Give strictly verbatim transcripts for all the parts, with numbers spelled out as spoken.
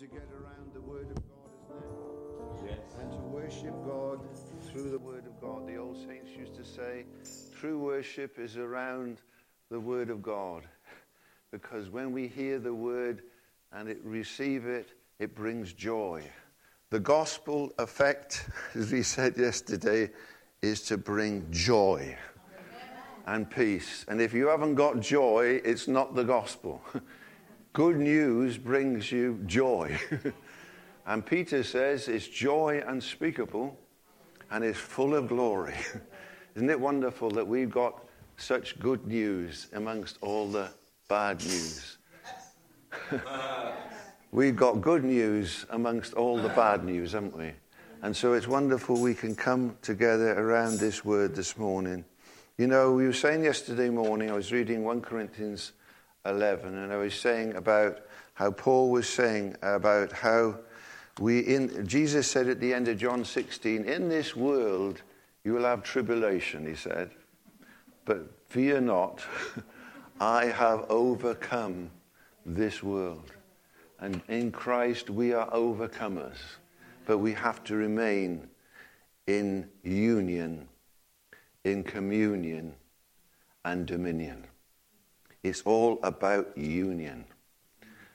good to get around the Word of God, isn't it? Yes. And to worship God through the Word of God. The old saints used to say, true worship is around the Word of God. Because when we hear the Word and it receive it, it brings joy. The gospel effect, as we said yesterday, is to bring joy and peace. And if you haven't got joy, it's not the gospel. Good news brings you joy. And Peter says it's joy unspeakable and it's full of glory. Isn't it wonderful that we've got such good news amongst all the bad news? We've got good news amongst all the bad news, haven't we? And so it's wonderful we can come together around this word this morning. You know, we were saying yesterday morning, I was reading First Corinthians eleven, and I was saying about how Paul was saying about how we, in Jesus said at the end of John sixteen, in this world you will have tribulation, he said, but fear not, I have overcome this world. And in Christ we are overcomers, but we have to remain in union, in communion and dominion. It's all about union.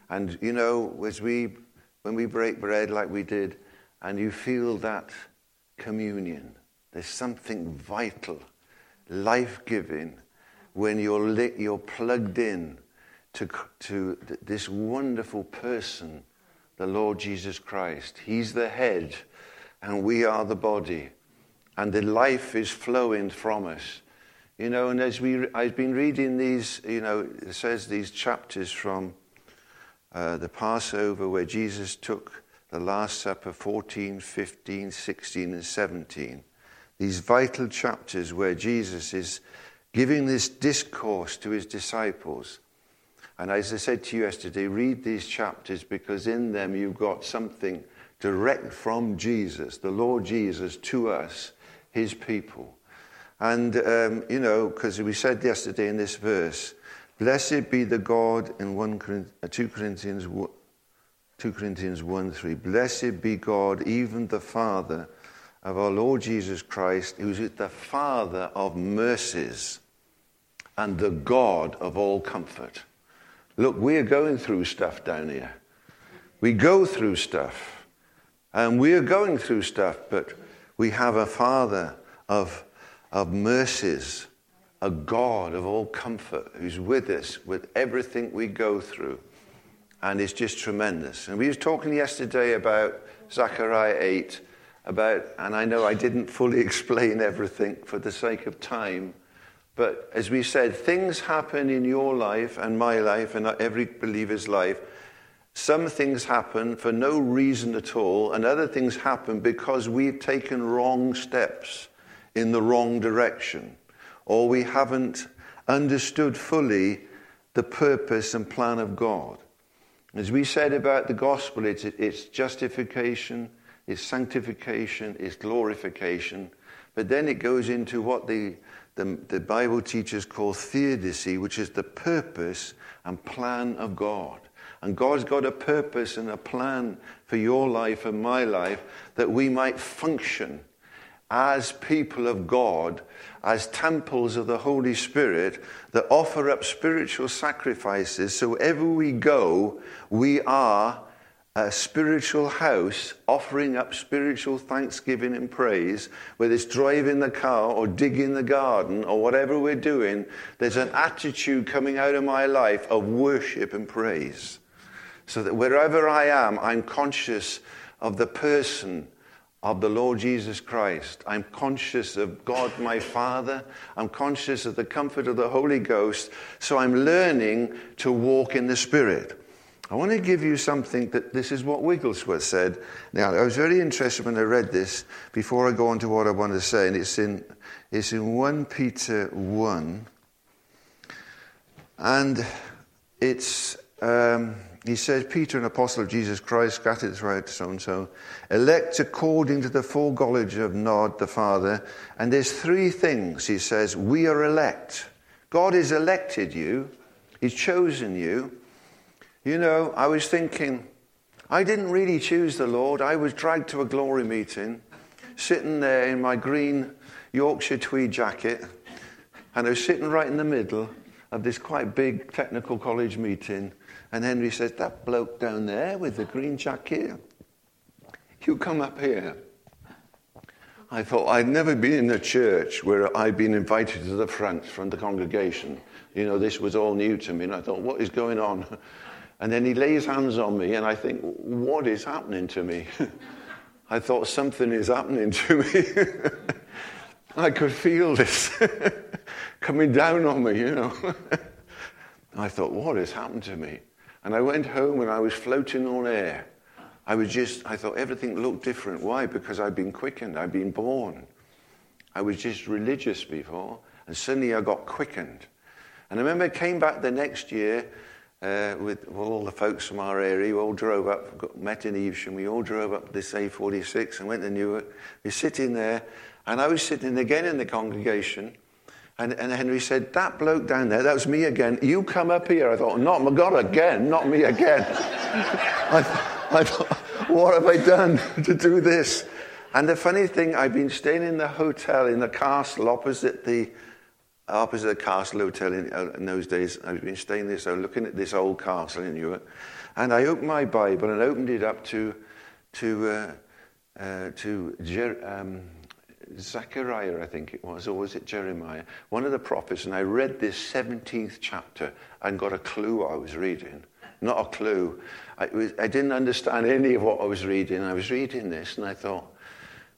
And you know, as we when we break bread like we did, and you feel that communion, there's something vital, life-giving, when you're lit, you're plugged in to to this wonderful person, the Lord Jesus Christ. He's the head, and we are the body. And the life is flowing from us. You know, and as we, I've been reading these, you know, it says these chapters from uh, the Passover where Jesus took the Last Supper, fourteen, fifteen, sixteen, and seventeen. These vital chapters where Jesus is giving this discourse to his disciples. And as I said to you yesterday, read these chapters because in them you've got something direct from Jesus, the Lord Jesus, to us, his people. And, um, you know, because we said yesterday in this verse, blessed be the God in Second Corinthians one three, blessed be God, even the Father of our Lord Jesus Christ, who is the Father of mercies and the God of all comfort. Look, we are going through stuff down here. We go through stuff, and we are going through stuff, but we have a Father of, of mercies, a God of all comfort who's with us with everything we go through. And it's just tremendous. And we were talking yesterday about Zechariah eight, about, and I know I didn't fully explain everything for the sake of time, but as we said, things happen in your life and my life and every believer's life. Some things happen for no reason at all, and other things happen because we've taken wrong steps in the wrong direction, or we haven't understood fully the purpose and plan of God. As we said about the gospel, it's, it's justification, it's sanctification, it's glorification, but then it goes into what the, the, the Bible teachers call theodicy, which is the purpose and plan of God. And God's got a purpose and a plan for your life and my life that we might function as people of God, as temples of the Holy Spirit that offer up spiritual sacrifices. So wherever we go, we are a spiritual house offering up spiritual thanksgiving and praise, whether it's driving the car or digging the garden or whatever we're doing. There's an attitude coming out of my life of worship and praise. So that wherever I am, I'm conscious of the person of the Lord Jesus Christ. I'm conscious of God my Father. I'm conscious of the comfort of the Holy Ghost. So I'm learning to walk in the Spirit. I want to give you something that this is what Wigglesworth said. Now, I was very interested when I read this before I go on to what I want to say. And it's in, it's in First Peter one. And it's... Um, He says, Peter, an apostle of Jesus Christ, scattered throughout so-and-so, elect according to the foreknowledge of God the Father. And there's three things, he says, we are elect. God has elected you. He's chosen you. You know, I was thinking, I didn't really choose the Lord. I was dragged to a glory meeting, sitting there in my green Yorkshire tweed jacket, and I was sitting right in the middle of this quite big technical college meeting, and Henry says, that bloke down there with the green jacket, you come up here. I thought, I'd never been in a church where I'd been invited to the front from the congregation. You know, this was all new to me, and I thought, what is going on? And then he lays hands on me, and I think, what is happening to me? I thought, something is happening to me. I could feel this coming down on me, you know. I thought, what has happened to me? And I went home, and I was floating on air. I was just, I thought everything looked different. Why? Because I'd been quickened. I'd been born. I was just religious before, and suddenly I got quickened. And I remember I came back the next year uh, with well, all the folks from our area. We all drove up, got, met in Evesham. We all drove up this A forty-six and went to Newark. We were sitting there, and I was sitting again in the congregation. And, and Henry said, that bloke down there, that was me again. You come up here. I thought, not my God again, not me again. I thought, I thought, what have I done to do this? And the funny thing, I've been staying in the hotel in the castle opposite the opposite the castle hotel in, uh, in those days. I've been staying there, so looking at this old castle in Newark. And I opened my Bible and opened it up to to uh, uh, to Jer- um, Zechariah, I think it was, or was it Jeremiah? One of the prophets. And I read this seventeenth chapter and got a clue what I was reading. Not a clue. I, was, I didn't understand any of what I was reading. I was reading this, and I thought,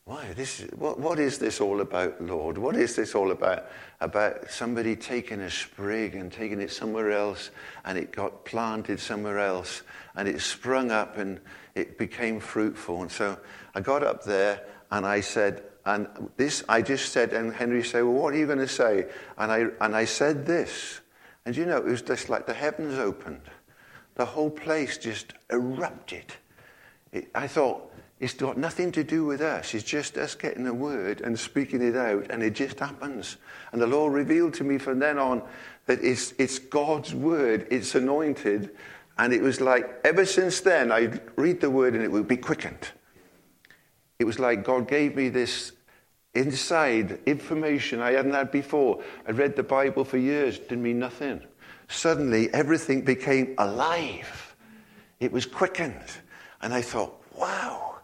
"Why this? Is, what, what is this all about, Lord? What is this all about? About somebody taking a sprig and taking it somewhere else, and it got planted somewhere else, and it sprung up and it became fruitful." And so I got up there, and I said, "And this," I just said, and Henry said, "Well, what are you going to say?" And I and I said this, and you know, it was just like the heavens opened. The whole place just erupted. It, I thought, it's got nothing to do with us. It's just us getting a word and speaking it out, and it just happens. And the Lord revealed to me from then on that it's it's God's word. It's anointed. And it was like, ever since then, I'd read the word and it would be quickened. It was like God gave me this inside information I hadn't had before. I read the Bible for years. It didn't mean nothing. Suddenly, everything became alive. It was quickened. And I thought, wow,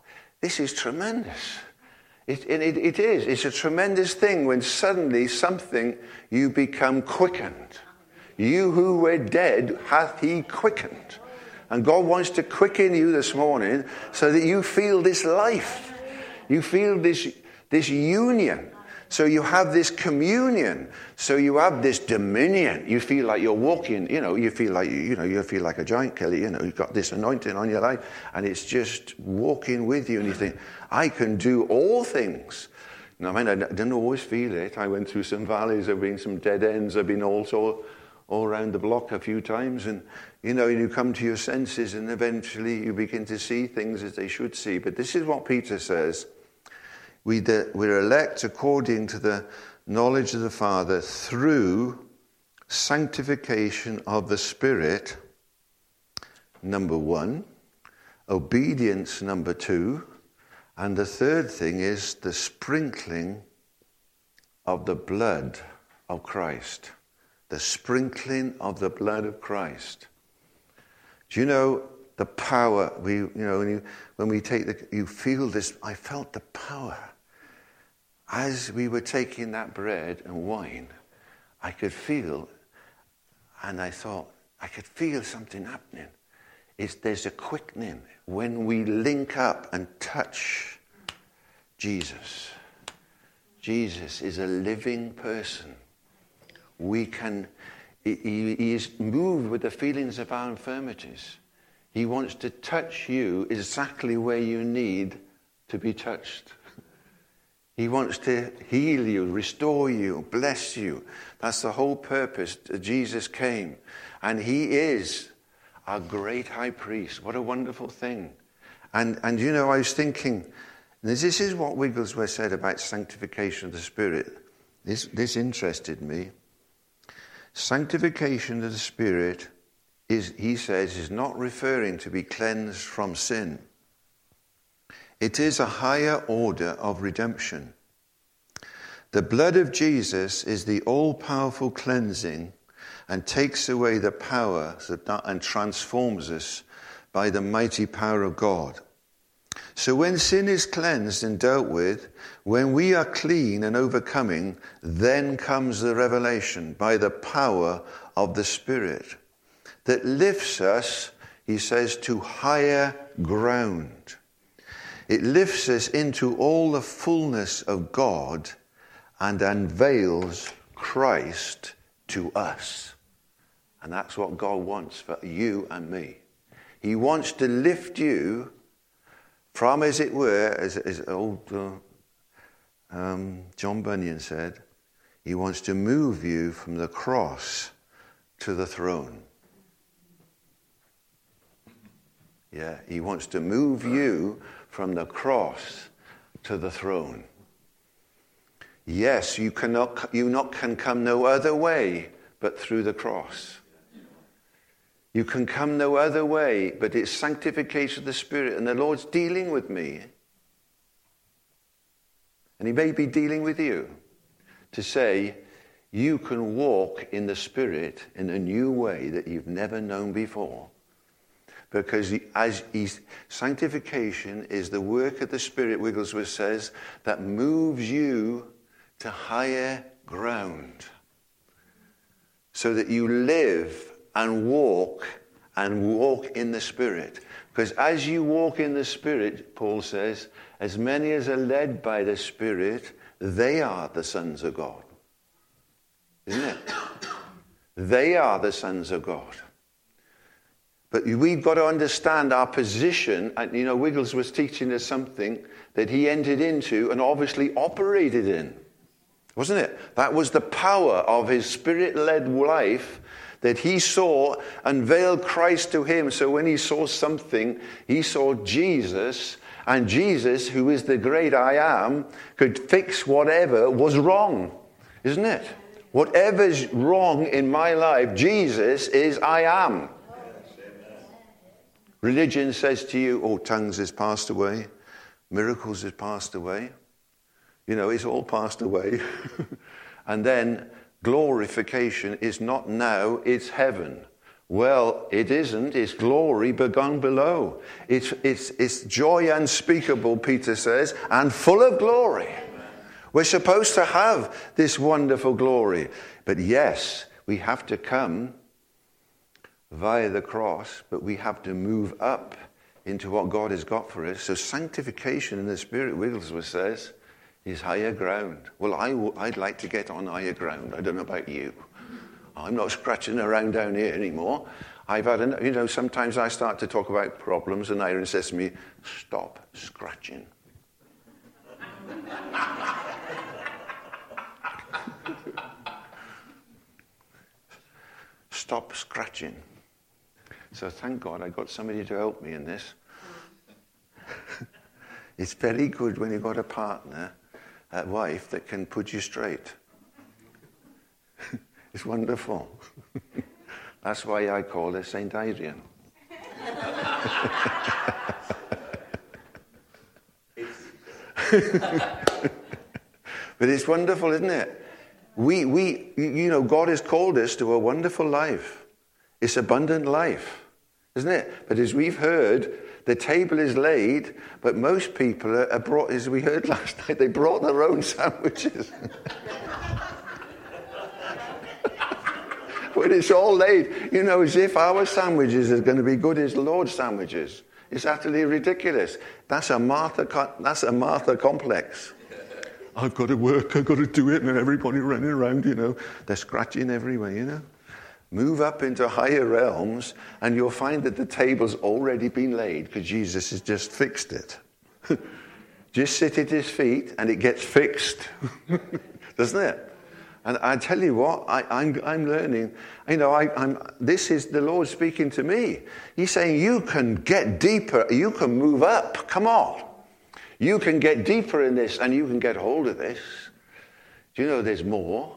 this is tremendous. It, and it, it is. It's a tremendous thing when suddenly something, you become quickened. You who were dead, hath he quickened. And God wants to quicken you this morning so that you feel this life. You feel this, this union. So you have this communion. So you have this dominion. You feel like you're walking. You know, you feel like you know, you feel like a giant killer. You know, you've got this anointing on your life, and it's just walking with you. And you think, I can do all things. Now, I mean, I didn't always feel it. I went through some valleys. I've been some dead ends. I've been also all around the block a few times. And you know, you come to your senses, and eventually you begin to see things as they should see. But this is what Peter says. We de- we're elect according to the knowledge of the Father through sanctification of the Spirit, number one, obedience, number two, and the third thing is the sprinkling of the blood of Christ. The sprinkling of the blood of Christ. Do you know the power? We, you know, when, you, when we take the, you feel this. I felt the power. As we were taking that bread and wine, I could feel, and I thought, I could feel something happening. It's, there's a quickening when we link up and touch Jesus. Jesus is a living person. We can, he, he is moved with the feelings of our infirmities. He wants to touch you exactly where you need to be touched. He wants to heal you, restore you, bless you. That's the whole purpose that Jesus came. And he is our great high priest. What a wonderful thing. And, and you know, I was thinking, this is what Wigglesworth said about sanctification of the Spirit. This, this interested me. Sanctification of the Spirit is, he says, is not referring to be cleansed from sin. It is a higher order of redemption. The blood of Jesus is the all-powerful cleansing and takes away the power and transforms us by the mighty power of God. So when sin is cleansed and dealt with, when we are clean and overcoming, then comes the revelation by the power of the Spirit that lifts us, he says, to higher ground. It lifts us into all the fullness of God and unveils Christ to us. And that's what God wants for you and me. He wants to lift you from, as it were, as, as old uh, um, John Bunyan said, he wants to move you from the cross to the throne. Yeah, he wants to move you from the cross to the throne. Yes, you cannot, you not can come no other way but through the cross. You can come no other way, but it's sanctification of the Spirit, and the Lord's dealing with me. And he may be dealing with you to say, you can walk in the Spirit in a new way that you've never known before. Because as he's, sanctification is the work of the Spirit, Wigglesworth says, that moves you to higher ground so that you live and walk and walk in the Spirit. Because as you walk in the Spirit, Paul says, as many as are led by the Spirit, they are the sons of God. Isn't it? They are the sons of God. But we've got to understand our position. And, you know, Wigglesworth was teaching us something that he entered into and obviously operated in. Wasn't it? That was the power of his Spirit-led life that he saw unveiled Christ to him. So when he saw something, he saw Jesus, and Jesus, who is the great I am, could fix whatever was wrong. Isn't it? Whatever's wrong in my life, Jesus is I am. Religion says to you, oh, tongues is passed away. Miracles is passed away. You know, it's all passed away. And then glorification is not now, it's heaven. Well, it isn't. It's glory begun below. It's, it's, it's joy unspeakable, Peter says, and full of glory. We're supposed to have this wonderful glory. But yes, we have to come via the cross, but we have to move up into what God has got for us. So sanctification in the Spirit, Wigglesworth says, is higher ground. Well, I w- I'd like to get on higher ground. I don't know about you. I'm not scratching around down here anymore. I've had, an, you know, sometimes I start to talk about problems and Aaron says to me, stop scratching. Stop scratching. So thank God I got somebody to help me in this. It's very good when you've got a partner, a wife, that can put you straight. It's wonderful. That's why I call her Saint Adrian. But it's wonderful, isn't it? We, we, you know, God has called us to a wonderful life. It's abundant life, isn't it? But as we've heard, the table is laid, but most people are brought, as we heard last night, they brought their own sandwiches. When it's all laid, you know, as if our sandwiches are going to be good as the Lord's sandwiches. It's utterly ridiculous. That's a Martha, that's a Martha complex. I've got to work, I've got to do it, and everybody running around, you know. They're scratching everywhere, you know. Move up into higher realms, and you'll find that the table's already been laid because Jesus has just fixed it. Just sit at his feet, and it gets fixed, doesn't it? And I tell you what, I, I'm, I'm learning. You know, I, I'm. This is the Lord speaking to me. He's saying, you can get deeper. You can move up. Come on. You can get deeper in this, and you can get hold of this. Do you know there's more?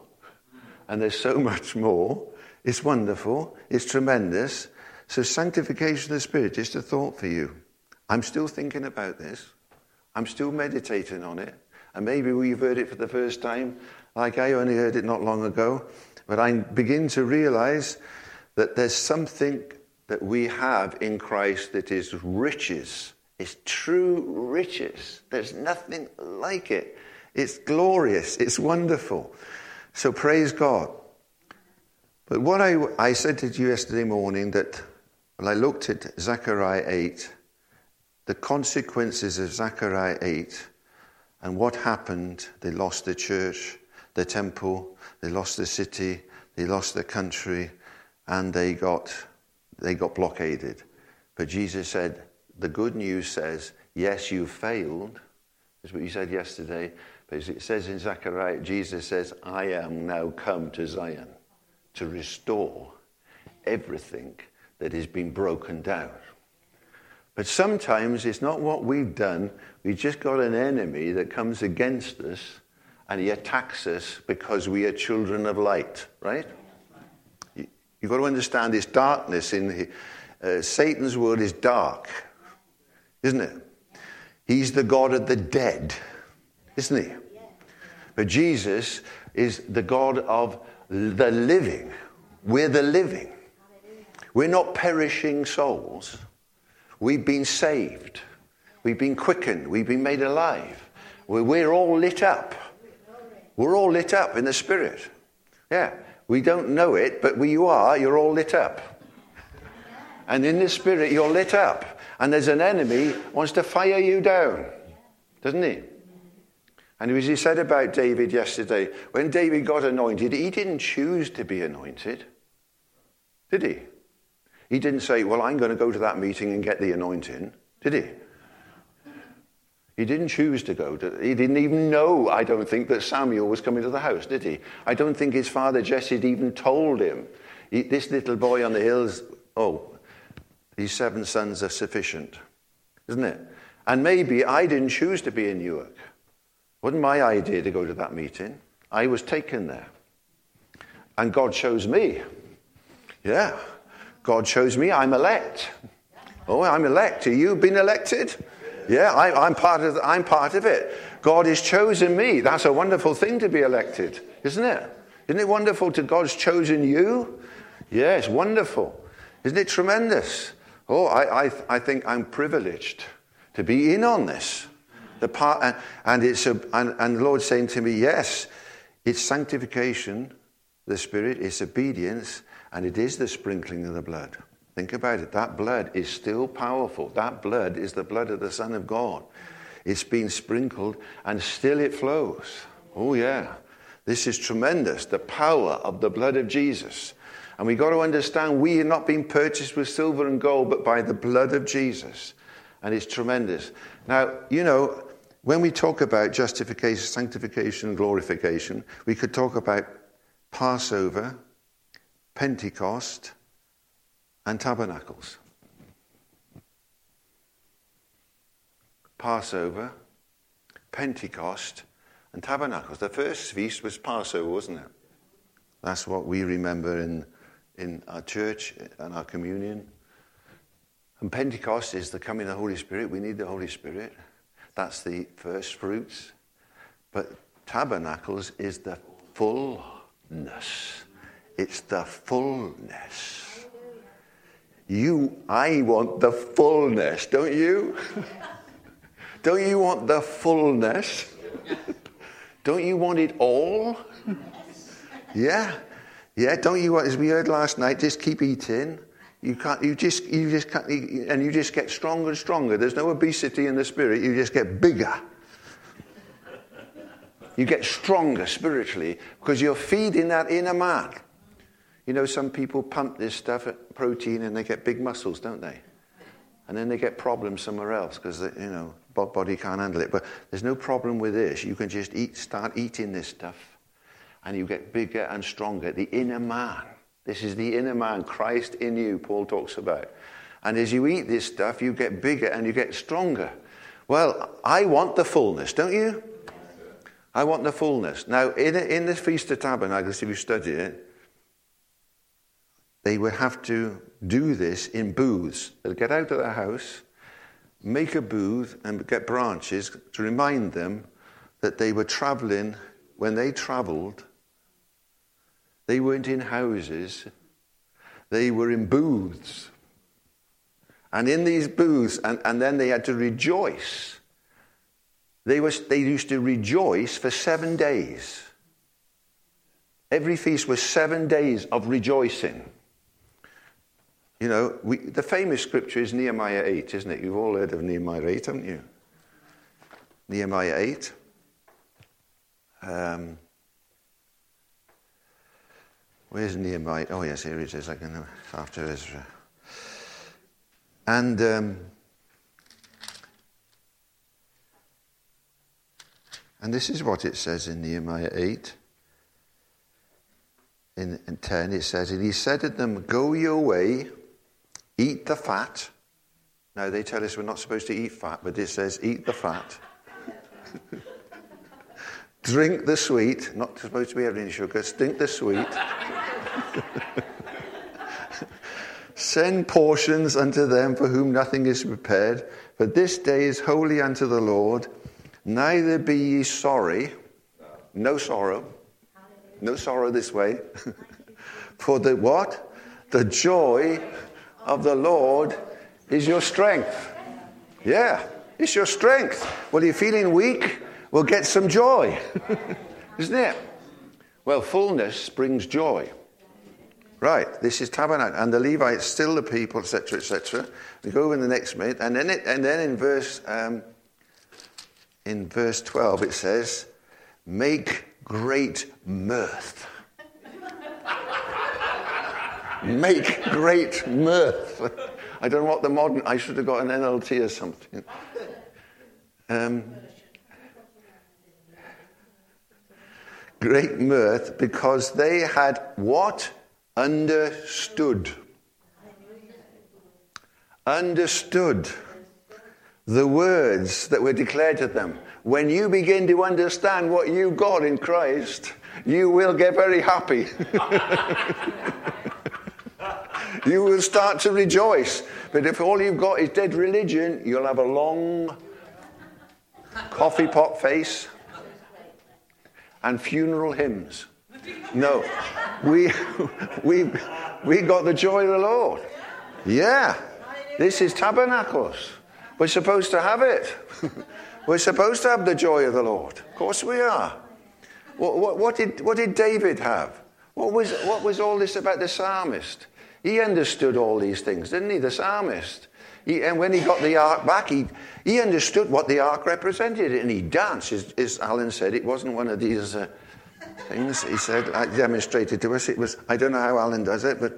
And there's so much more. It's wonderful. It's tremendous. So sanctification of the Spirit, just a thought for you. I'm still thinking about this. I'm still meditating on it. And maybe we've heard it for the first time, like I only heard it not long ago. But I begin to realize that there's something that we have in Christ that is riches. It's true riches. There's nothing like it. It's glorious. It's wonderful. So praise God. But what I, I said to you yesterday morning that when I looked at Zechariah eight, the consequences of Zechariah eight and what happened, they lost the church, the temple, they lost the city, they lost the country, and they got they got blockaded. But Jesus said, the good news says, yes, you failed. That's what you said yesterday. But as it says in Zechariah, Jesus says, I am now come to Zion to restore everything that has been broken down. But sometimes it's not what we've done. We've just got an enemy that comes against us and he attacks us because we are children of light, right? You, you've got to understand it's darkness. In the, uh, Satan's world is dark, isn't it? He's the God of the dead, isn't he? But Jesus is the God of the living. We're the living. We're not perishing souls. We've been saved. We've been quickened. We've been made alive. We're all lit up. We're all lit up in the Spirit. Yeah. We don't know it, but we, you are. You're all lit up. And in the Spirit, you're lit up. And there's an enemy who wants to fire you down. Doesn't he? And as he said about David yesterday, when David got anointed, he didn't choose to be anointed. Did he? He didn't say, well, I'm going to go to that meeting and get the anointing. Did he? He didn't choose to go. To, he didn't even know, I don't think, that Samuel was coming to the house, did he? I don't think his father Jesse had even told him. He, this little boy on the hills, oh, these seven sons are sufficient. Isn't it? And maybe I didn't choose to be in Newark. Wasn't my idea to go to that meeting. I was taken there. And God chose me. Yeah. God chose me. I'm elect. Oh, I'm elect. Have you been elected? Yeah, I, I'm part of. The, I'm part of it. God has chosen me. That's a wonderful thing to be elected, isn't it? Isn't it wonderful to God's chosen you? Yes, yeah, wonderful. Isn't it tremendous? Oh, I, I, I think I'm privileged to be in on this. The part, and, and it's a, and, and the Lord's saying to me, yes, it's sanctification, the Spirit, it's obedience. And it is the sprinkling of the blood. Think about it. That blood is still powerful. That blood is the blood of the Son of God. It's been sprinkled and still it flows. Oh, yeah. This is tremendous, the power of the blood of Jesus. And we've got to understand we have not been purchased with silver and gold, but by the blood of Jesus. And it's tremendous. Now, you know, when we talk about justification, sanctification, and glorification, we could talk about Passover, Pentecost, and Tabernacles. Passover, Pentecost, and Tabernacles. The first feast was Passover, wasn't it? That's what we remember in, in our church and our communion. And Pentecost is the coming of the Holy Spirit. We need the Holy Spirit. That's the first fruits. But Tabernacles is the fullness. It's the fullness. You, I want the fullness, don't you? Don't you want the fullness? Don't you want it all? Yeah, yeah. Don't you want? As we heard last night, just keep eating. You can't. You just. You just can't. You, and you just get stronger and stronger. There's no obesity in the spirit. You just get bigger. You get stronger spiritually because you're feeding that inner man. You know, some people pump this stuff, protein, and they get big muscles, don't they? And then they get problems somewhere else because, you know, body can't handle it. But there's no problem with this. You can just eat, start eating this stuff, and you get bigger and stronger. The inner man. This is the inner man, Christ in you, Paul talks about. And as you eat this stuff, you get bigger and you get stronger. Well, I want the fullness, don't you? I want the fullness. Now, in, in the Feast of Tabernacles, if you study it, they would have to do this in booths. They'd get out of their house, make a booth, and get branches to remind them that they were traveling. When they traveled, they weren't in houses, they were in booths. And in these booths, and, and then they had to rejoice. They, was, they used to rejoice for seven days. Every feast was seven days of rejoicing. You know, we, the famous scripture is Nehemiah eight, isn't it? You've all heard of Nehemiah eight, haven't you? Nehemiah eight. Um, where's Nehemiah? Oh, yes, here it is, again, after Ezra. And um, and this is what it says in Nehemiah eight. In, in ten, it says, and he said to them, go your way, eat the fat. Now, they tell us we're not supposed to eat fat, but it says, eat the fat. Drink the sweet, not supposed to be having any sugar, drink the sweet. Send portions unto them for whom nothing is prepared, for this day is holy unto the Lord. Neither be ye sorry, no sorrow, no sorrow this way, for the what? The joy of the Lord is your strength. Yeah, it's your strength. Well, you're feeling weak? We'll get some joy, isn't it? Well, fullness brings joy. Right, this is tabernacle. And the Levites, still the people, et cetera, et cetera. We go over in the next minute. And then it, and then in verse um, in verse twelve, it says, make great mirth. Make great mirth. I don't know what the modern, I should have got an N L T or something. Um... Great mirth, because they had what? Understood. Understood the words that were declared to them. When you begin to understand what you got in Christ, you will get very happy. You will start to rejoice. But if all you've got is dead religion, you'll have a long coffee pot face. And funeral hymns. No, we we we got the joy of the Lord. Yeah, this is tabernacles. We're supposed to have it. We're supposed to have the joy of the Lord. Of course we are. What, what, what did what did David have? What was what was all this about the psalmist? He understood all these things, didn't he? The psalmist. He, and when he got the ark back, he, he understood what the ark represented, and he danced. As, as Alan said, it wasn't one of these uh, things. He said, I demonstrated to us, it was, I don't know how Alan does it, but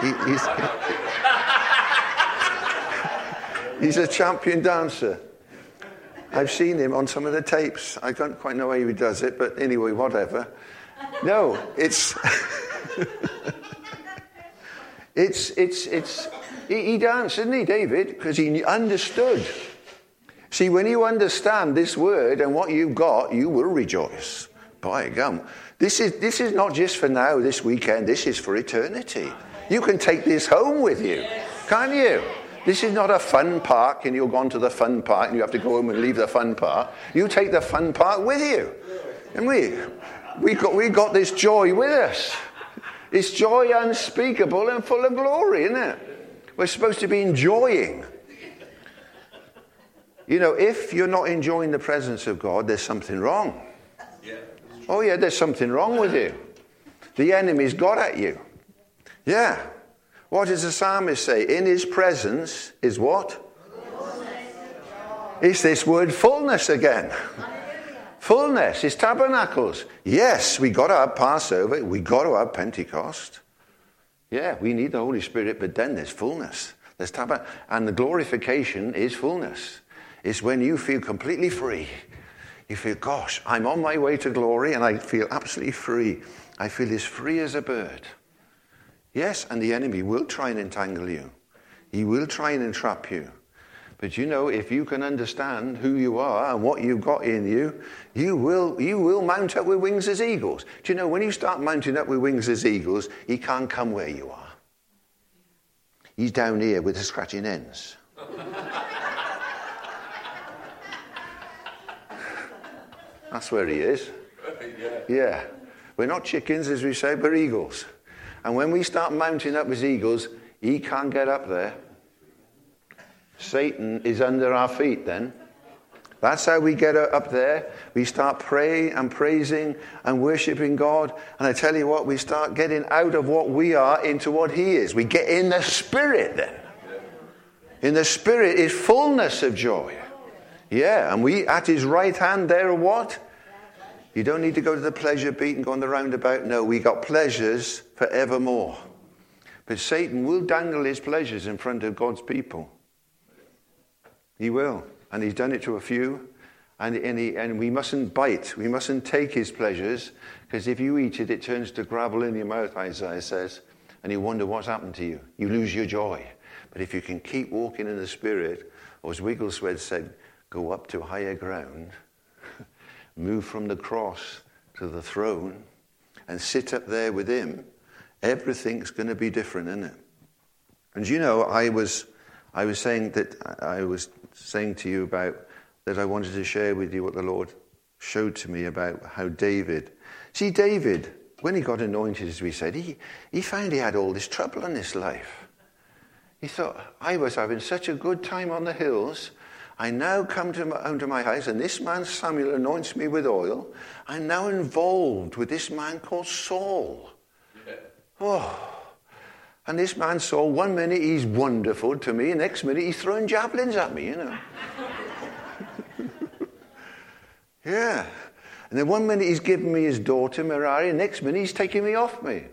he, he's, he's a champion dancer. I've seen him on some of the tapes. I don't quite know how he does it, but anyway, whatever. No, it's... it's, it's, it's... He danced, didn't he, David? Because he understood. See, when you understand this word and what you've got, you will rejoice. By gum. This is this is not just for now, this weekend. This is for eternity. You can take this home with you, can't you? This is not a fun park and you're gone to the fun park and you have to go home and leave the fun park. You take the fun park with you. And we, we got, we got this joy with us. It's joy unspeakable and full of glory, isn't it? We're supposed to be enjoying. You know, if you're not enjoying the presence of God, there's something wrong. Yeah. Oh, yeah, there's something wrong with you. The enemy's got at you. Yeah. What does the psalmist say? In his presence is what? It's this word fullness again. Fullness is tabernacles. Yes, we got to have Passover. We got to have Pentecost. Yeah, we need the Holy Spirit, but then there's fullness. There's tab- and the glorification is fullness. It's when you feel completely free. You feel, gosh, I'm on my way to glory, and I feel absolutely free. I feel as free as a bird. Yes, and the enemy will try and entangle you. He will try and entrap you. But you know, if you can understand who you are and what you've got in you, you will you will mount up with wings as eagles. Do you know, when you start mounting up with wings as eagles, he can't come where you are. He's down here with the scratching ends. That's where he is. Yeah. Yeah. We're not chickens, as we say, but eagles. And when we start mounting up as eagles, he can't get up there. Satan is under our feet then. That's how we get up there. We start praying and praising and worshiping God. And I tell you what, we start getting out of what we are into what he is. We get in the Spirit then. In the Spirit is fullness of joy. Yeah, and we at his right hand there are what? You don't need to go to the pleasure beat and go on the roundabout. No, we got pleasures forevermore. But Satan will dangle his pleasures in front of God's people. He will. And he's done it to a few. And, and, he, and we mustn't bite. We mustn't take his pleasures. Because if you eat it, it turns to gravel in your mouth, Isaiah says. And you wonder what's happened to you. You lose your joy. But if you can keep walking in the Spirit, or as Wigglesworth said, go up to higher ground, move from the cross to the throne, and sit up there with him, everything's going to be different, isn't it? And you know, I was I was saying that I was saying to you about that I wanted to share with you what the Lord showed to me about how David, see David, when he got anointed, as we said, he, he found he had all this trouble in his life. He thought, I was having such a good time on the hills. I now come to my, home to my house, and this man Samuel anoints me with oil. I'm now involved with this man called Saul. Yeah. Oh, and this man Saul, one minute he's wonderful to me, and next minute he's throwing javelins at me, you know. Yeah. And then one minute he's giving me his daughter, Mirari, and next minute he's taking me off me.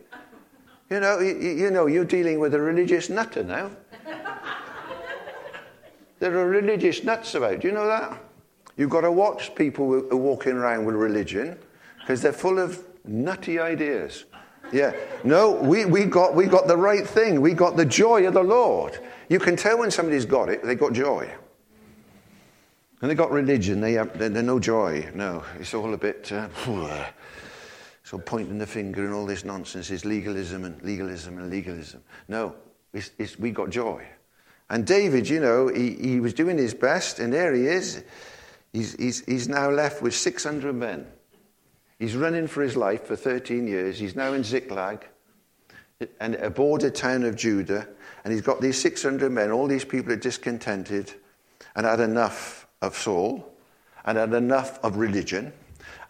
You know, you, you know, you're dealing with a religious nutter now. There are religious nuts about. Do you know that? You've got to watch people who are walking around with religion because they're full of nutty ideas. Yeah. No, we, we got we got the right thing. We got the joy of the Lord. You can tell when somebody's got it, they got joy. And they got religion, they have, they're, they're no joy. No, it's all a bit... Uh, so pointing the finger and all this nonsense is legalism and legalism and legalism. No, it's, it's we got joy. And David, you know, he, he was doing his best, and there he is. He's, he's, he's now left with six hundred men. He's running for his life for thirteen years. He's now in Ziklag, and a border town of Judah, and he's got these six hundred men. All these people are discontented and had enough of Saul and had enough of religion,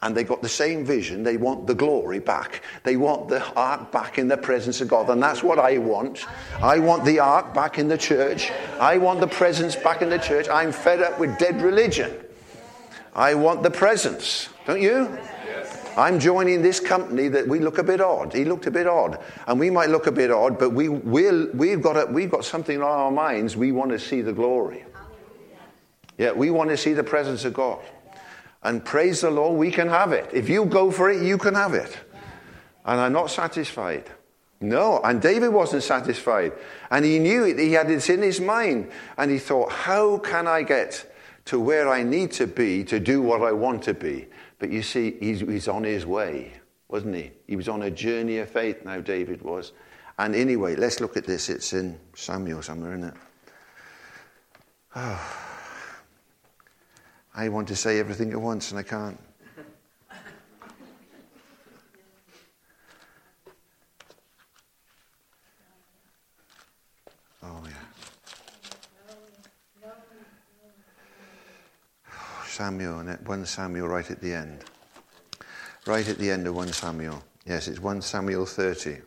and they got the same vision. They want the glory back. They want the ark back in the presence of God. And that's what I want. I want the ark back in the church. I want the presence back in the church. I'm fed up with dead religion. I want the presence. Don't you? Yes. I'm joining this company that we look a bit odd. He looked a bit odd. And we might look a bit odd, but we, we'll, we've got a, we've got something on our minds. We want to see the glory. Yeah, we want to see the presence of God. And praise the Lord, we can have it. If you go for it, you can have it. And I'm not satisfied. No, and David wasn't satisfied. And he knew it. He had it in his mind. And he thought, how can I get to where I need to be to do what I want to be? But you see, he's, he's on his way, wasn't he? He was on a journey of faith now, David was. And anyway, let's look at this. It's in Samuel somewhere, isn't it? Oh. I want to say everything at once, and I can't. Oh, yeah. Oh, Samuel, and First Samuel right at the end. Right at the end of First Samuel. Yes, it's First Samuel thirty.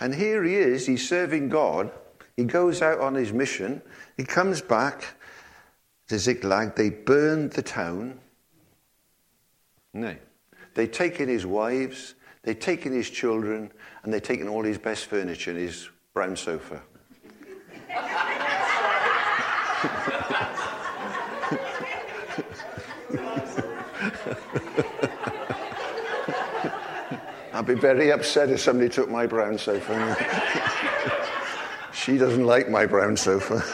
And here he is, he's serving God. He goes out on his mission. He comes back to Ziklag. They burned the town. No. They'd taken his wives. They'd taken his children. And they'd taken all his best furniture and his brown sofa. I'd be very upset if somebody took my brown sofa. She doesn't like my brown sofa.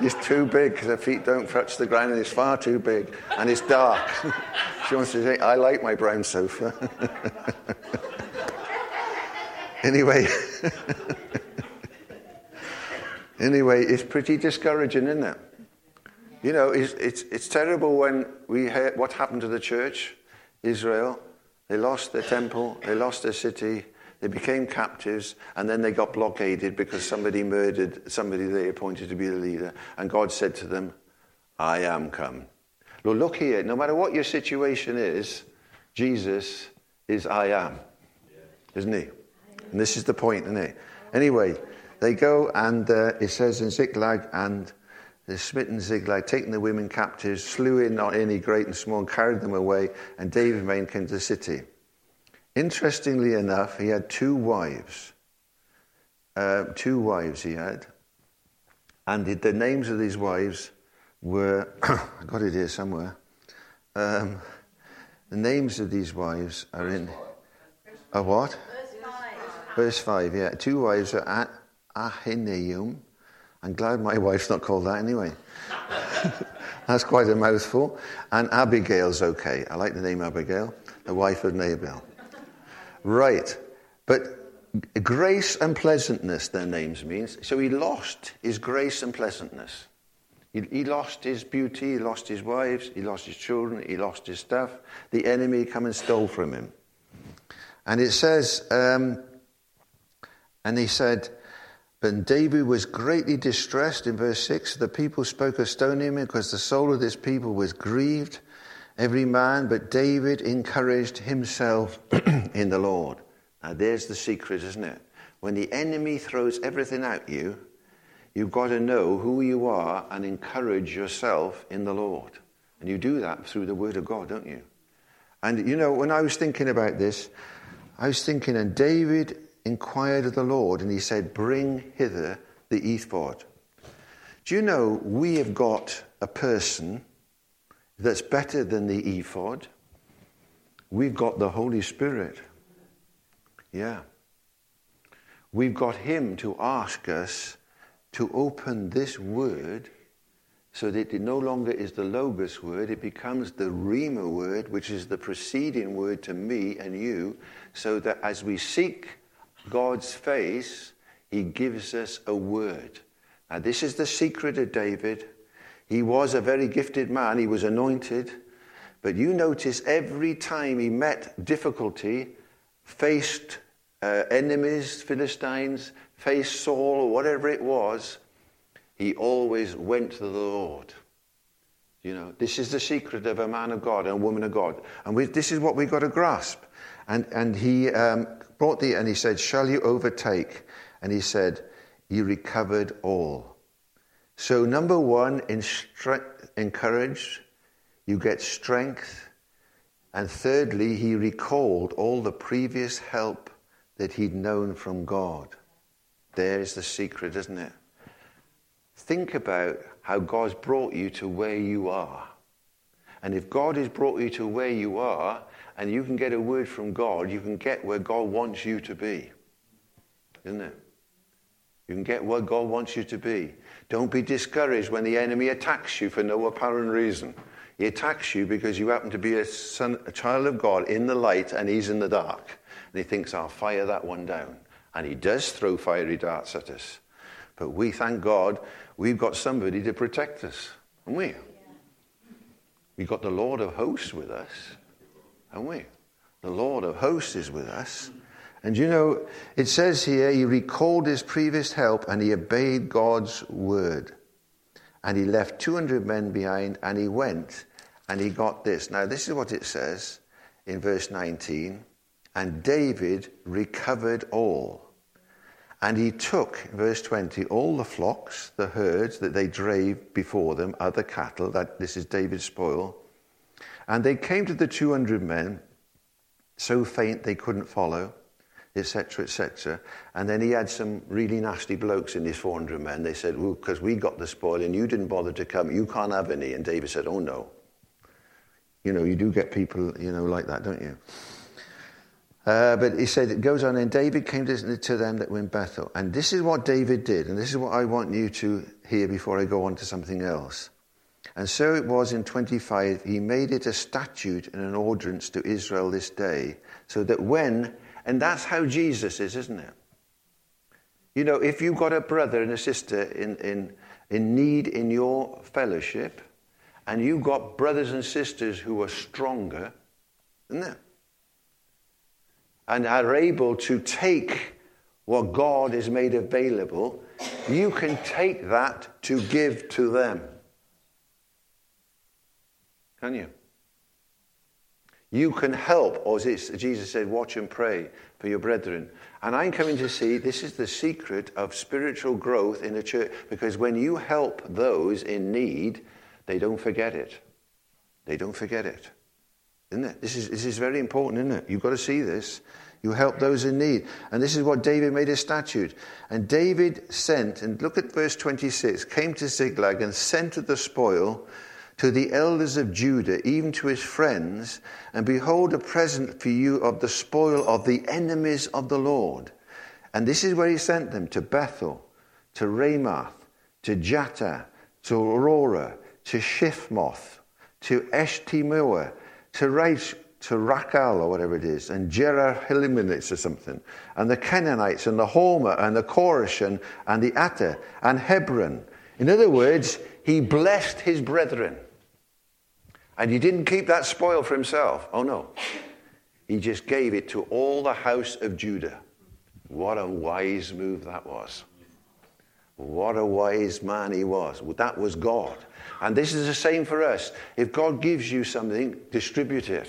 It's too big, because her feet don't touch the ground, and it's far too big, and it's dark. She wants to say, I like my brown sofa. Anyway, anyway, it's pretty discouraging, isn't it? You know, it's, it's it's terrible when we hear what happened to the church, Israel. They lost their temple, they lost their city, they became captives, and then they got blockaded because somebody murdered somebody they appointed to be the leader. And God said to them, I am come. Lord, look here, no matter what your situation is, Jesus is I am, isn't he? And this is the point, isn't it? Anyway, they go and uh, it says in Ziklag, and they smitten Ziklag, taking the women captives, slew in not any great and small, and carried them away, and David remained king of the city. Interestingly enough, he had two wives. Uh, two wives he had. And the names of these wives were, I got it here somewhere. Um, the names of these wives are in, a what? Verse five, yeah. Two wives are Ahinoam. I'm glad my wife's not called that anyway. That's quite a mouthful. And Abigail's okay. I like the name Abigail, the wife of Nabal. Right. But grace and pleasantness, their names means. So he lost his grace and pleasantness. He, he lost his beauty, he lost his wives, he lost his children, he lost his stuff. The enemy come and stole from him. And it says... Um, And he said, but David was greatly distressed. In verse six, the people spoke of stoning him because the soul of this people was grieved, every man. But David encouraged himself in the Lord. Now there's the secret, isn't it? When the enemy throws everything at you, you've got to know who you are and encourage yourself in the Lord. And you do that through the word of God, don't you? And you know, when I was thinking about this, I was thinking, and David inquired of the Lord, and he said, bring hither the ephod. Do you know, we have got a person that's better than the ephod. We've got the Holy Spirit. Yeah. We've got him to ask us to open this word so that it no longer is the Logos word, it becomes the Rhema word, which is the preceding word to me and you, so that as we seek God's face, he gives us a word. Now this is the secret of David. He was a very gifted man. He was anointed. But you notice every time he met difficulty, faced uh, enemies, Philistines, faced Saul, or whatever it was, he always went to the Lord. You know, this is the secret of a man of God and a woman of God. And we, this is what we've got to grasp. And, and he... Um, brought thee, and he said, shall you overtake? And he said, you recovered all. So number one, instru- encourage, you get strength. And thirdly, he recalled all the previous help that he'd known from God. There is the secret, isn't it? Think about how God's brought you to where you are. And if God has brought you to where you are, and you can get a word from God, you can get where God wants you to be. Isn't it? You can get where God wants you to be. Don't be discouraged when the enemy attacks you for no apparent reason. He attacks you because you happen to be a son, a child of God in the light, and he's in the dark. And he thinks, I'll fire that one down. And he does throw fiery darts at us. But we thank God we've got somebody to protect us. Haven't we? Yeah. We've got the Lord of hosts with us. Haven't we? The Lord of hosts is with us. And you know, it says here, he recalled his previous help and he obeyed God's word. And he left two hundred men behind, and he went and he got this. Now this is what it says in verse nineteen. And David recovered all. And he took, verse twenty, all the flocks, the herds that they drave before them, other cattle, that this is David's spoil. And they came to the two hundred men, so faint they couldn't follow, et cetera, et cetera. And then he had some really nasty blokes in his four hundred men. They said, well, because we got the spoil and you didn't bother to come, you can't have any. And David said, oh, no. You know, you do get people, you know, like that, don't you? Uh, but he said, it goes on, and David came to them that were in Bethel. And this is what David did, and this is what I want you to hear before I go on to something else. And so it was in twenty-five, he made it a statute and an ordinance to Israel this day, so that when And that's how Jesus is, isn't it? You know, if you've got a brother and a sister in, in, in need in your fellowship, and you've got brothers and sisters who are stronger than them, and are able to take what God has made available, you can take that to give to them. Can you? You can help, or this, Jesus said, watch and pray for your brethren. And I'm coming to see this is the secret of spiritual growth in a church, because when you help those in need, they don't forget it. They don't forget it. Isn't it? This is, this is very important, isn't it? You've got to see this. You help those in need. And this is what David made his statute. And David sent, and look at verse twenty-six, came to Ziklag and sent the spoil to the elders of Judah, even to his friends, and behold, a present for you of the spoil of the enemies of the Lord. And this is where he sent them, to Bethel, to Ramath, to Jattah, to Aurora, to Shifmoth, to Eshtemoa, to Raish, to Rakal, or whatever it is, and Jerahilimelitz or something, and the Canaanites, and the Hormah, and the Korishan, and the Atta, and Hebron. In other words, he blessed his brethren. And he didn't keep that spoil for himself. Oh, no. He just gave it to all the house of Judah. What a wise move that was. What a wise man he was. That was God. And this is the same for us. If God gives you something, distribute it.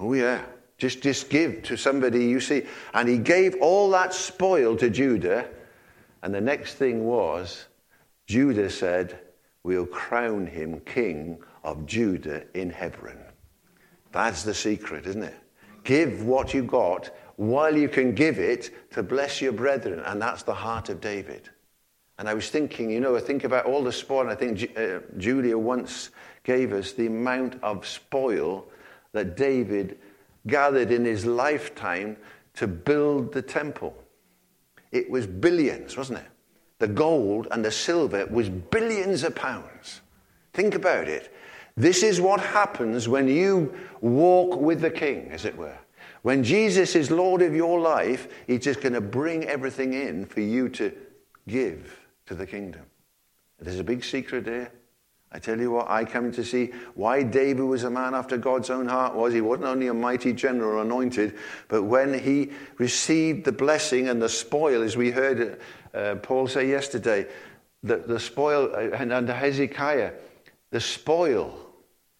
Oh, yeah. Just, just give to somebody you see. And he gave all that spoil to Judah. And the next thing was, Judah said, we'll crown him king of Judah in Hebron. That's the secret, isn't it? Give what you got while you can give it to bless your brethren. And that's the heart of David. And I was thinking, you know, I think about all the spoil. And I think uh, Julia once gave us the amount of spoil that David gathered in his lifetime to build the temple. It was billions, wasn't it? The gold and the silver was billions of pounds. Think about it. This is what happens when you walk with the king, as it were. When Jesus is Lord of your life, he's just going to bring everything in for you to give to the kingdom. There's a big secret there. I tell you what, I come to see why David was a man after God's own heart was. He wasn't only a mighty general anointed, but when he received the blessing and the spoil, as we heard uh, Paul say yesterday, the, the spoil uh, and under Hezekiah, the spoil.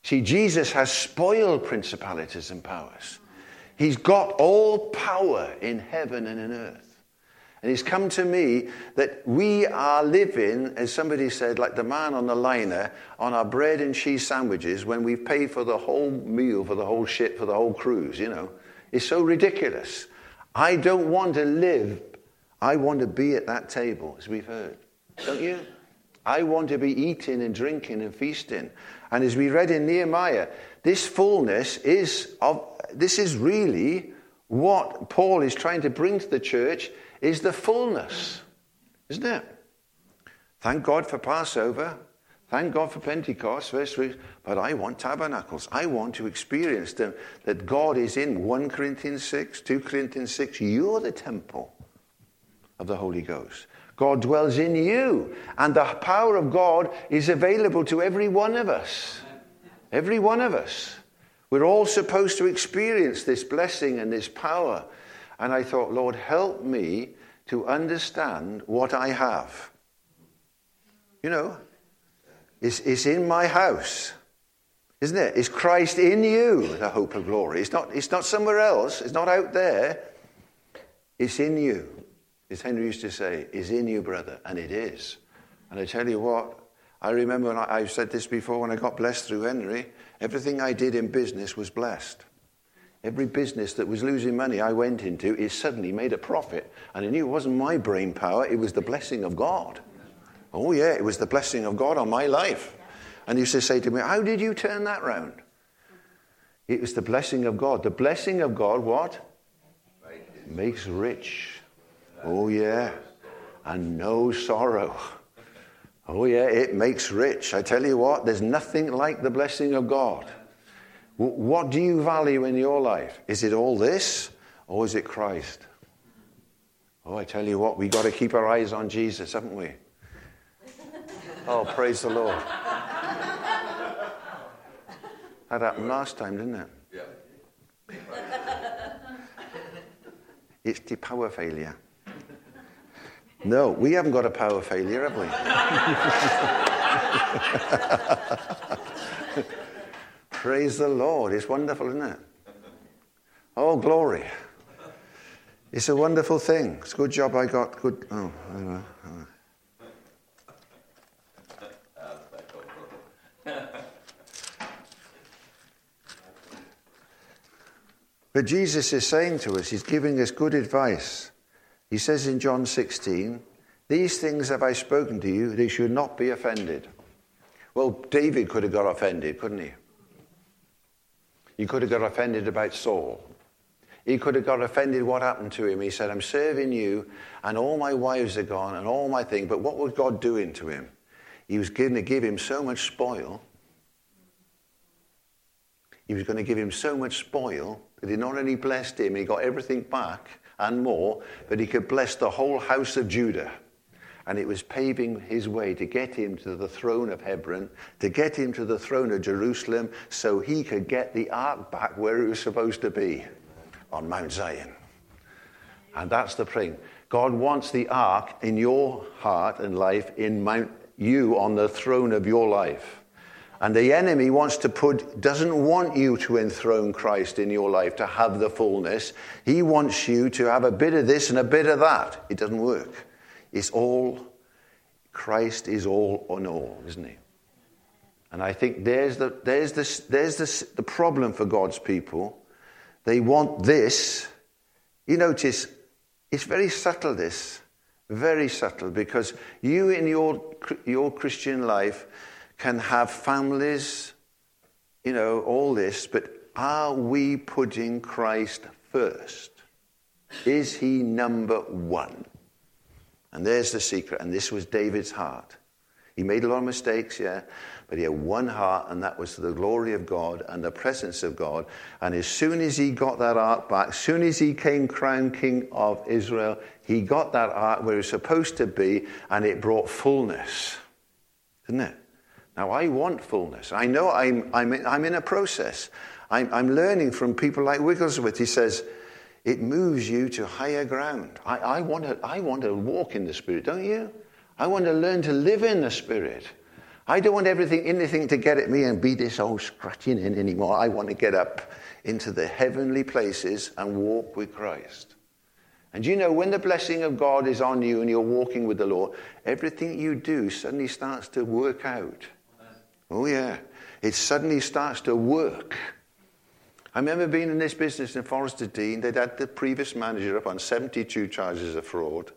See, Jesus has spoiled principalities and powers. He's got all power in heaven and in earth. And it's come to me that we are living, as somebody said, like the man on the liner, on our bread and cheese sandwiches when we've paid for the whole meal, for the whole ship, for the whole cruise, you know. It's so ridiculous. I don't want to live. I want to be at that table, as we've heard. Don't you? I want to be eating and drinking and feasting. And as we read in Nehemiah, this fullness is of, this is really what Paul is trying to bring to the church, is the fullness, isn't it? Thank God for Passover. Thank God for Pentecost, verse three. But I want tabernacles. I want to experience them, that God is in First Corinthians six, Second Corinthians six. You're the temple of the Holy Ghost. God dwells in you. And the power of God is available to every one of us. Every one of us. We're all supposed to experience this blessing and this power. And I thought, Lord, help me to understand what I have. You know, it's, it's in my house, isn't it? It's Christ in you, the hope of glory. It's not, it's not somewhere else. It's not out there. It's in you. As Henry used to say, it's in you, brother, and it is. And I tell you what, I remember, when I, I've said this before, when I got blessed through Henry, everything I did in business was blessed. Every business that was losing money I went into, it suddenly made a profit. And I knew it wasn't my brain power, it was the blessing of God. Oh yeah, it was the blessing of God on my life. And he used to say to me, how did you turn that round? It was the blessing of God. The blessing of God, what? Makes rich. Oh yeah. And no sorrow. Oh yeah, it makes rich. I tell you what, there's nothing like the blessing of God. What do you value in your life? Is it all this? Or is it Christ? Oh, I tell you what, we got to keep our eyes on Jesus, haven't we? Oh, praise the Lord. That happened last time, didn't it? Yeah. It's the power failure. No, we haven't got a power failure, have we? Praise the Lord. It's wonderful, isn't it? Oh, glory. It's a wonderful thing. It's a good job I got good... Oh, I don't know. But Jesus is saying to us, he's giving us good advice. He says in John sixteen, these things have I spoken to you, that you should not be offended. Well, David could have got offended, couldn't he? He could have got offended about Saul. He could have got offended what happened to him. He said, I'm serving you, and all my wives are gone, and all my things. But what was God doing to him? He was going to give him so much spoil. He was going to give him so much spoil that he not only blessed him, he got everything back, and more, but he could bless the whole house of Judah. And it was paving his way to get him to the throne of Hebron, to get him to the throne of Jerusalem, so he could get the ark back where it was supposed to be, on Mount Zion. And that's the thing. God wants the ark in your heart and life, in Mount, you on the throne of your life. And the enemy wants to put, doesn't want you to enthrone Christ in your life, to have the fullness. He wants you to have a bit of this and a bit of that. It doesn't work. It's all, Christ is all on all, isn't he? And I think there's the there's the, there's the, the problem for God's people. They want this. You notice, it's very subtle, this. Very subtle, because you in your your Christian life can have families, you know, all this, but are we putting Christ first? Is he number one? And there's the secret, and this was David's heart. He made a lot of mistakes, yeah, but he had one heart, and that was the glory of God and the presence of God. And as soon as he got that ark back, as soon as he came crowned king of Israel, he got that ark where it was supposed to be, and it brought fullness, didn't it? Now, I want fullness. I know I'm I'm in, I'm in a process. I'm, I'm learning from people like Wigglesworth. He says, it moves you to higher ground. I, I, want to, I want to walk in the Spirit, don't you? I want to learn to live in the Spirit. I don't want everything, anything to get at me and be this old scratching in anymore. I want to get up into the heavenly places and walk with Christ. And you know, when the blessing of God is on you and you're walking with the Lord, everything you do suddenly starts to work out. Oh, yeah. It suddenly starts to work. I remember being in this business in Forrester Dean. They'd had the previous manager up on seventy-two charges of fraud.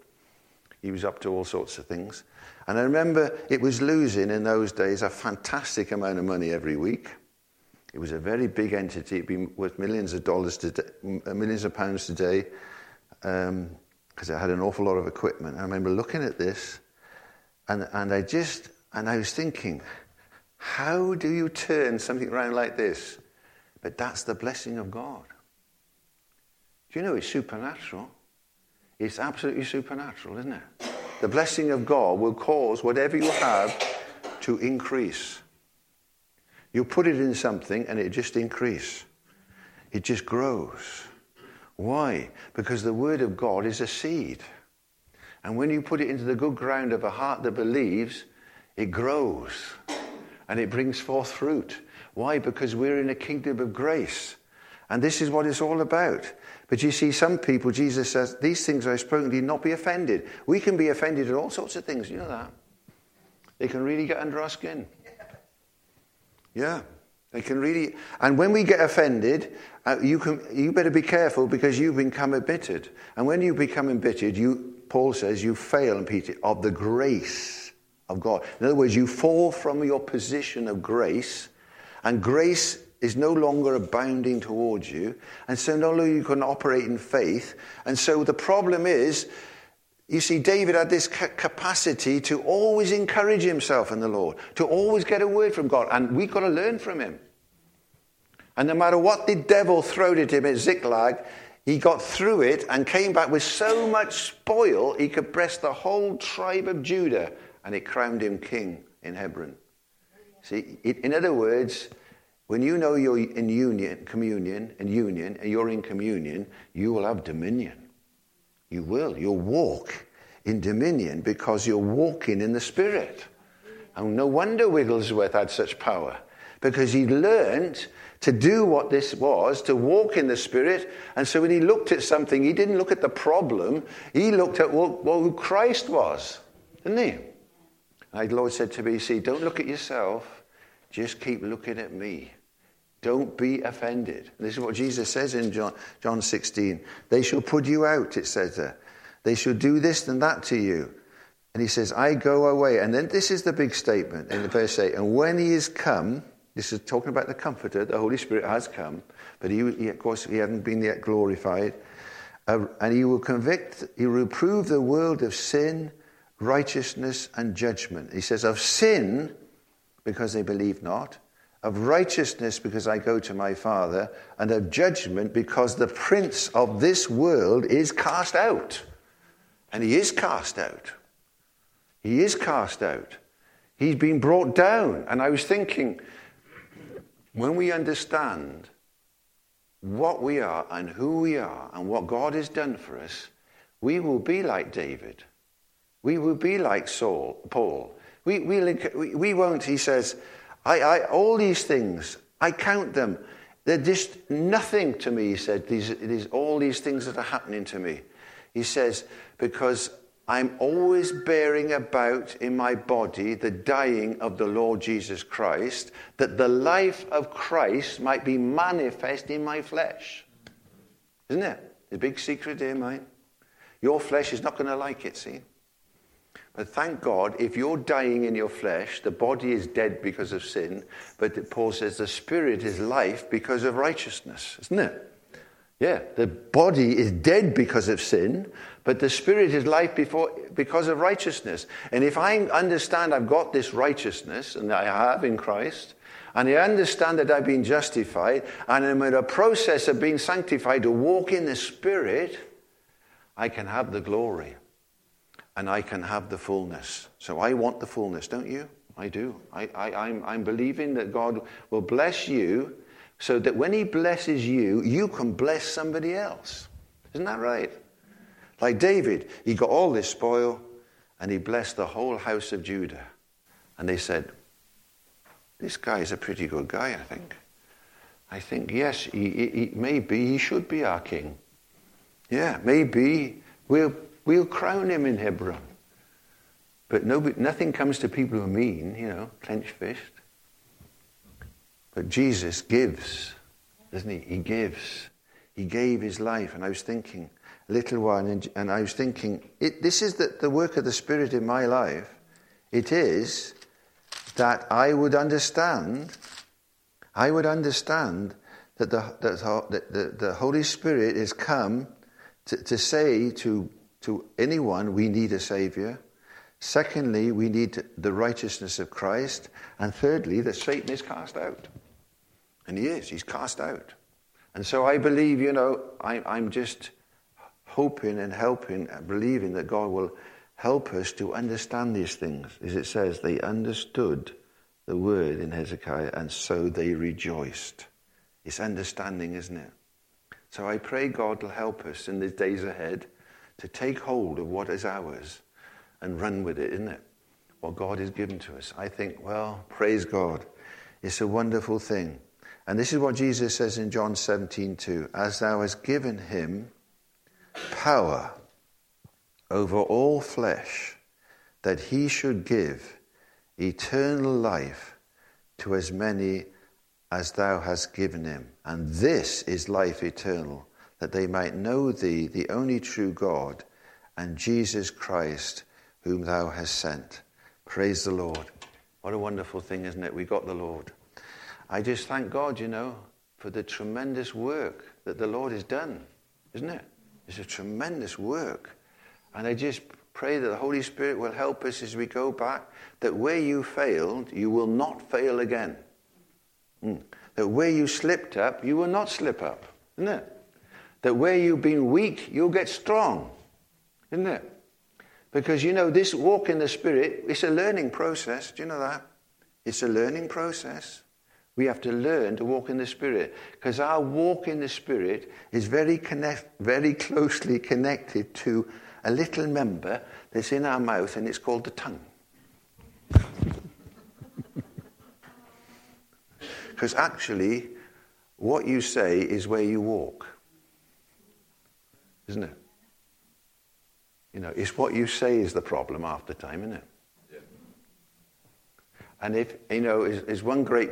He was up to all sorts of things. And I remember it was losing, in those days, a fantastic amount of money every week. It was a very big entity. It'd be worth millions of dollars, today, millions of pounds today, because um, I had an awful lot of equipment. I remember looking at this, and, and I just, and I was thinking, how do you turn something around like this? But that's the blessing of God. Do you know it's supernatural? It's absolutely supernatural, isn't it? The blessing of God will cause whatever you have to increase. You put it in something and it just increases. It just grows. Why? Because the word of God is a seed. And when you put it into the good ground of a heart that believes, it grows. And it brings forth fruit. Why? Because we're in a kingdom of grace. And this is what it's all about. But you see, some people, Jesus says, these things I've spoken to you, not be offended. We can be offended at all sorts of things. You know that. They can really get under our skin. Yeah. They can really... And when we get offended, uh, you can. You better be careful, because you become embittered. And when you become embittered, you, Paul says, you fail, Peter, of the grace of God. In other words, you fall from your position of grace, and grace is no longer abounding towards you, and so no longer you can operate in faith. And so the problem is, you see, David had this ca- capacity to always encourage himself in the Lord, to always get a word from God, and we've got to learn from him. And no matter what the devil throwed at him at Ziklag, He got through it and came back with so much spoil he could bless the whole tribe of Judah, and it crowned him king in Hebron. See, in other words, when you know you're in union, communion, and union, and you're in communion, you will have dominion. You will. You'll walk in dominion because you're walking in the Spirit. And no wonder Wigglesworth had such power, because he learned to do what this was, to walk in the Spirit. And so when he looked at something, he didn't look at the problem. He looked at what, what who Christ was, didn't he? And the Lord said to me, see, don't look at yourself. Just keep looking at me. Don't be offended. And this is what Jesus says in John, John sixteen. They shall put you out, it says there. They shall do this and that to you. And he says, I go away. And then this is the big statement in the verse eight. And when he is come... This is talking about the Comforter. The Holy Spirit has come, but he, he of course, he hadn't been yet glorified. Uh, and he will convict, he will reprove the world of sin, righteousness, and judgment. He says, of sin, because they believe not, of righteousness, because I go to my Father, and of judgment, because the prince of this world is cast out. And he is cast out. He is cast out. He's been brought down. And I was thinking... When we understand what we are and who we are and what God has done for us, we will be like David. We will be like Saul, Paul. We, we, we won't, he says, I, I, all these things, I count them. They're just nothing to me, he said. These, it is all these things that are happening to me. He says, because I'm always bearing about in my body the dying of the Lord Jesus Christ, that the life of Christ might be manifest in my flesh. Isn't it? The big secret here, mine. Your flesh is not going to like it, see? But thank God, if you're dying in your flesh, the body is dead because of sin, but Paul says the spirit is life because of righteousness, isn't it? Yeah, the body is dead because of sin, but the spirit is life before, because of righteousness. And if I understand I've got this righteousness, and I have in Christ, and I understand that I've been justified, and I'm in a process of being sanctified to walk in the Spirit, I can have the glory, and I can have the fullness. So I want the fullness, don't you? I do. I, I, I'm, I'm believing that God will bless you, so that when he blesses you, you can bless somebody else. Isn't that right? Like David, he got all this spoil, and he blessed the whole house of Judah. And they said, this guy's a pretty good guy, I think. I think, yes, he, he, maybe he should be our king. Yeah, maybe we'll, we'll crown him in Hebron. But nobody, nothing comes to people who are mean, you know, clenched fist. But Jesus gives, doesn't he? He gives. He gave his life. And I was thinking, a little while, and I was thinking, it, this is the, the work of the Spirit in my life. It is that I would understand, I would understand that the, that the, the Holy Spirit has come to, to say to, to anyone, we need a Saviour. Secondly, we need the righteousness of Christ. And thirdly, that Satan is cast out. And he is, he's cast out. And so I believe, you know, I, I'm just hoping and helping and believing that God will help us to understand these things. As it says, they understood the word in Hezekiah, and so they rejoiced. It's understanding, isn't it? So I pray God will help us in the days ahead to take hold of what is ours and run with it, isn't it? What God has given to us. I think, well, praise God. It's a wonderful thing. And this is what Jesus says in John seventeen two. As thou hast given him power over all flesh, that he should give eternal life to as many as thou hast given him. And this is life eternal, that they might know thee, the only true God, and Jesus Christ, whom thou hast sent. Praise the Lord. What a wonderful thing, isn't it? We got the Lord. I just thank God, you know, for the tremendous work that the Lord has done, isn't it? It's a tremendous work. And I just pray that the Holy Spirit will help us as we go back, that where you failed, you will not fail again. Mm. That where you slipped up, you will not slip up, isn't it? that where you've been weak, you'll get strong, isn't it? Because, you know, this walk in the Spirit, it's a learning process. Do you know that? It's a learning process. We have to learn to walk in the Spirit, because our walk in the Spirit is very connect, very closely connected to a little member that's in our mouth, and it's called the tongue. Because actually, what you say is where you walk, isn't it? You know, it's what you say is the problem half the time, isn't it? Yeah. And if, you know, as, as one great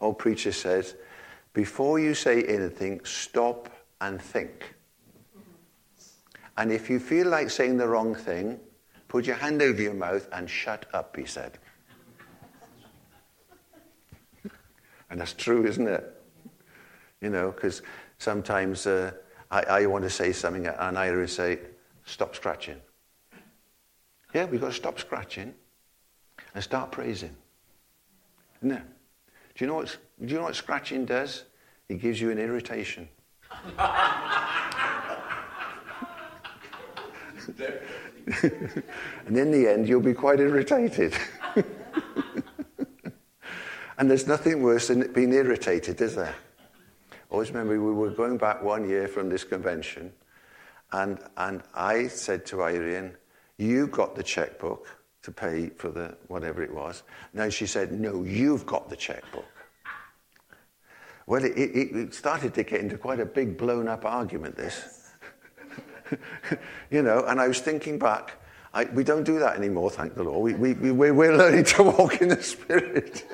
old preacher says, before you say anything, stop and think. And if you feel like saying the wrong thing, put your hand over your mouth and shut up, he said. And that's true, isn't it? You know, because sometimes uh, I, I want to say something and I would say, stop scratching. Yeah, we've got to stop scratching and start praising. Isn't it? Do you know what, do you know what scratching does? It gives you an irritation. And in the end, you'll be quite irritated. And there's nothing worse than being irritated, is there? Always remember, we were going back one year from this convention, and and I said to Adrian, you got the checkbook to pay for the whatever it was. Now she said, no, you've got the checkbook. Well, it, it, it started to get into quite a big blown-up argument, this. You know, and I was thinking back, I, we don't do that anymore, thank the Lord. We, we, we, we're we learning to walk in the Spirit.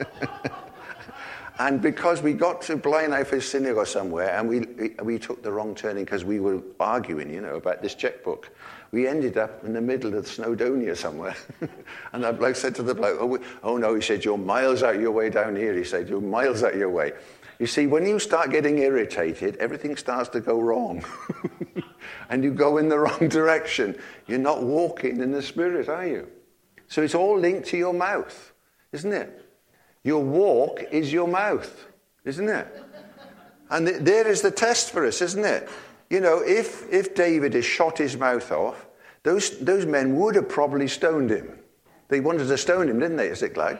And because we got to Blind Eyes Synagogue somewhere, and we, we we took the wrong turning because we were arguing, you know, about this checkbook, we ended up in the middle of Snowdonia somewhere. And that bloke said to the bloke, oh, we, oh no, he said, you're miles out of your way down here. He said, you're miles out of your way. You see, when you start getting irritated, everything starts to go wrong. And you go in the wrong direction. You're not walking in the Spirit, are you? So it's all linked to your mouth, isn't it? Your walk is your mouth, isn't it? And th- there is the test for us, isn't it? You know, if if David had shot his mouth off, those those men would have probably stoned him. They wanted to stone him, didn't they, at Ziklag?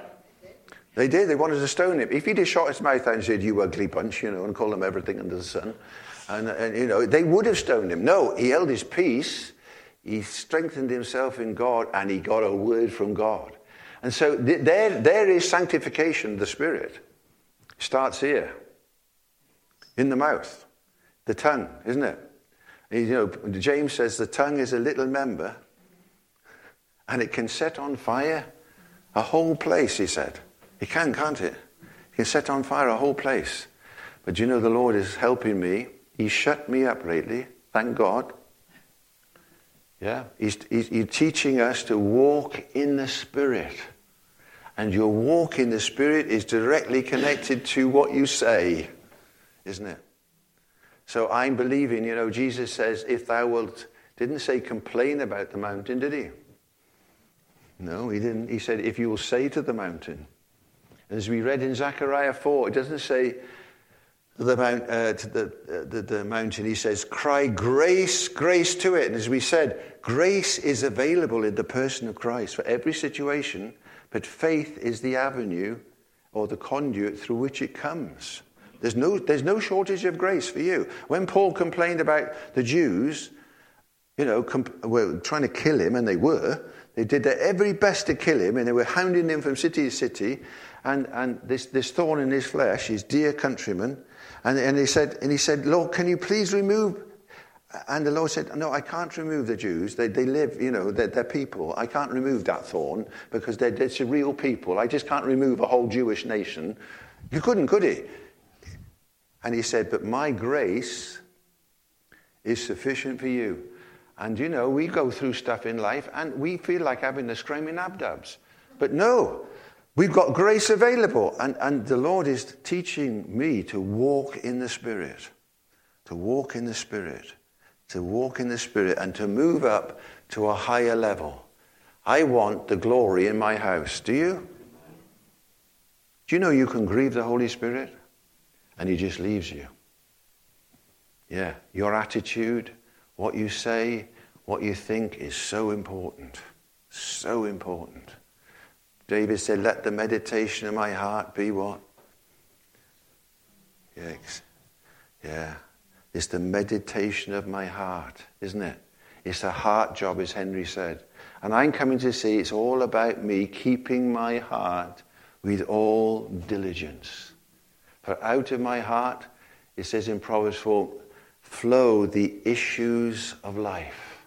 They did. They wanted to stone him. If he'd have shot his mouth out and said, you ugly bunch, you know, and called them everything under the sun, and, and, you know, they would have stoned him. No, he held his peace. He strengthened himself in God, and he got a word from God. And so th- there, there is sanctification of the Spirit. Starts here, in the mouth, the tongue, isn't it? You know, James says the tongue is a little member, and it can set on fire a whole place, he said. It can, can't it? It can set on fire a whole place. But you know, the Lord is helping me. He shut me up lately, thank God. Yeah, he's, he's, he's teaching us to walk in the Spirit. And your walk in the Spirit is directly connected to what you say, isn't it? So I'm believing, you know, Jesus says, if thou wilt, didn't say complain about the mountain, did he? No, he didn't. He said, if you will say to the mountain. As we read in Zechariah four, it doesn't say the mount, uh, to the, uh, the, the mountain, he says, cry grace, grace to it. And as we said, grace is available in the person of Christ for every situation, but faith is the avenue or the conduit through which it comes. There's no, there's no shortage of grace for you. When Paul complained about the Jews, you know, comp- were trying to kill him, and they were. They did their every best to kill him, and they were hounding him from city to city, and, and this, this thorn in his flesh, his dear countrymen, And, and he said, and he said, Lord, can you please remove? And the Lord said, no, I can't remove the Jews. They they live, you know, they're, they're people. I can't remove that thorn because they're, they're real people. I just can't remove a whole Jewish nation. You couldn't, could he? And he said, but my grace is sufficient for you. And, you know, we go through stuff in life and we feel like having the screaming abdabs. But no. We've got grace available, and, and the Lord is teaching me to walk in the Spirit, to walk in the Spirit, to walk in the Spirit, and to move up to a higher level. I want the glory in my house. Do you? Do you know you can grieve the Holy Spirit? And he just leaves you. Yeah, your attitude, what you say, what you think is so important. So important. David said, let the meditation of my heart be what? Yikes. Yeah. It's the meditation of my heart, isn't it? It's a heart job, as Henry said. And I'm coming to see it's all about me keeping my heart with all diligence. For out of my heart, it says in Proverbs four, flow the issues of life.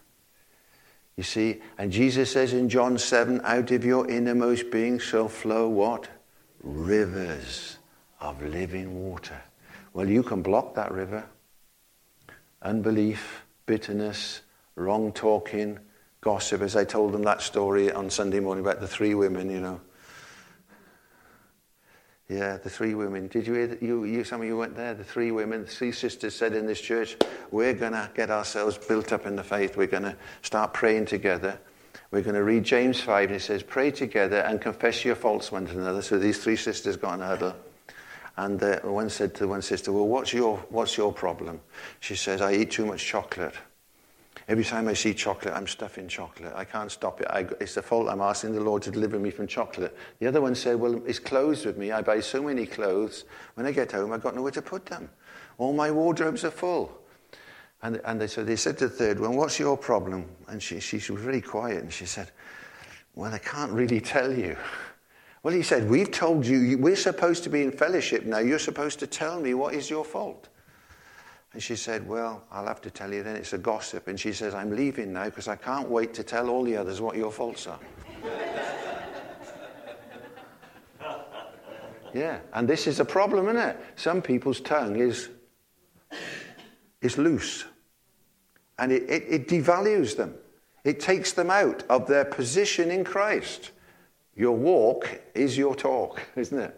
You see, and Jesus says in John seven, out of your innermost being shall flow what? Rivers of living water. Well, you can block that river. Unbelief, bitterness, wrong talking, gossip. As I told them that story on Sunday morning about the three women, you know. Yeah, the three women. Did you hear that? You, you, some of you went there. The three women, the three sisters said in this church, we're going to get ourselves built up in the faith. We're going to start praying together. We're going to read James five, and it says, pray together and confess your faults one to another. So these three sisters got in a huddle. And uh, one said to the one sister, well, what's your what's your problem? She says, I eat too much chocolate. Every time I see chocolate, I'm stuffing chocolate. I can't stop it. I, it's a fault. I'm asking the Lord to deliver me from chocolate. The other one said, well, it's clothes with me. I buy so many clothes. When I get home, I've got nowhere to put them. All my wardrobes are full. And and they, so they said to the third one, what's your problem? And she, she, she was really quiet. And she said, well, I can't really tell you. Well, he said, we've told you, we're supposed to be in fellowship now. You're supposed to tell me what is your fault. And she said, well, I'll have to tell you then. It's a gossip. And she says, I'm leaving now because I can't wait to tell all the others what your faults are. Yeah, and this is a problem, isn't it? Some people's tongue is, is loose. And it, it, it devalues them. It takes them out of their position in Christ. Your walk is your talk, isn't it?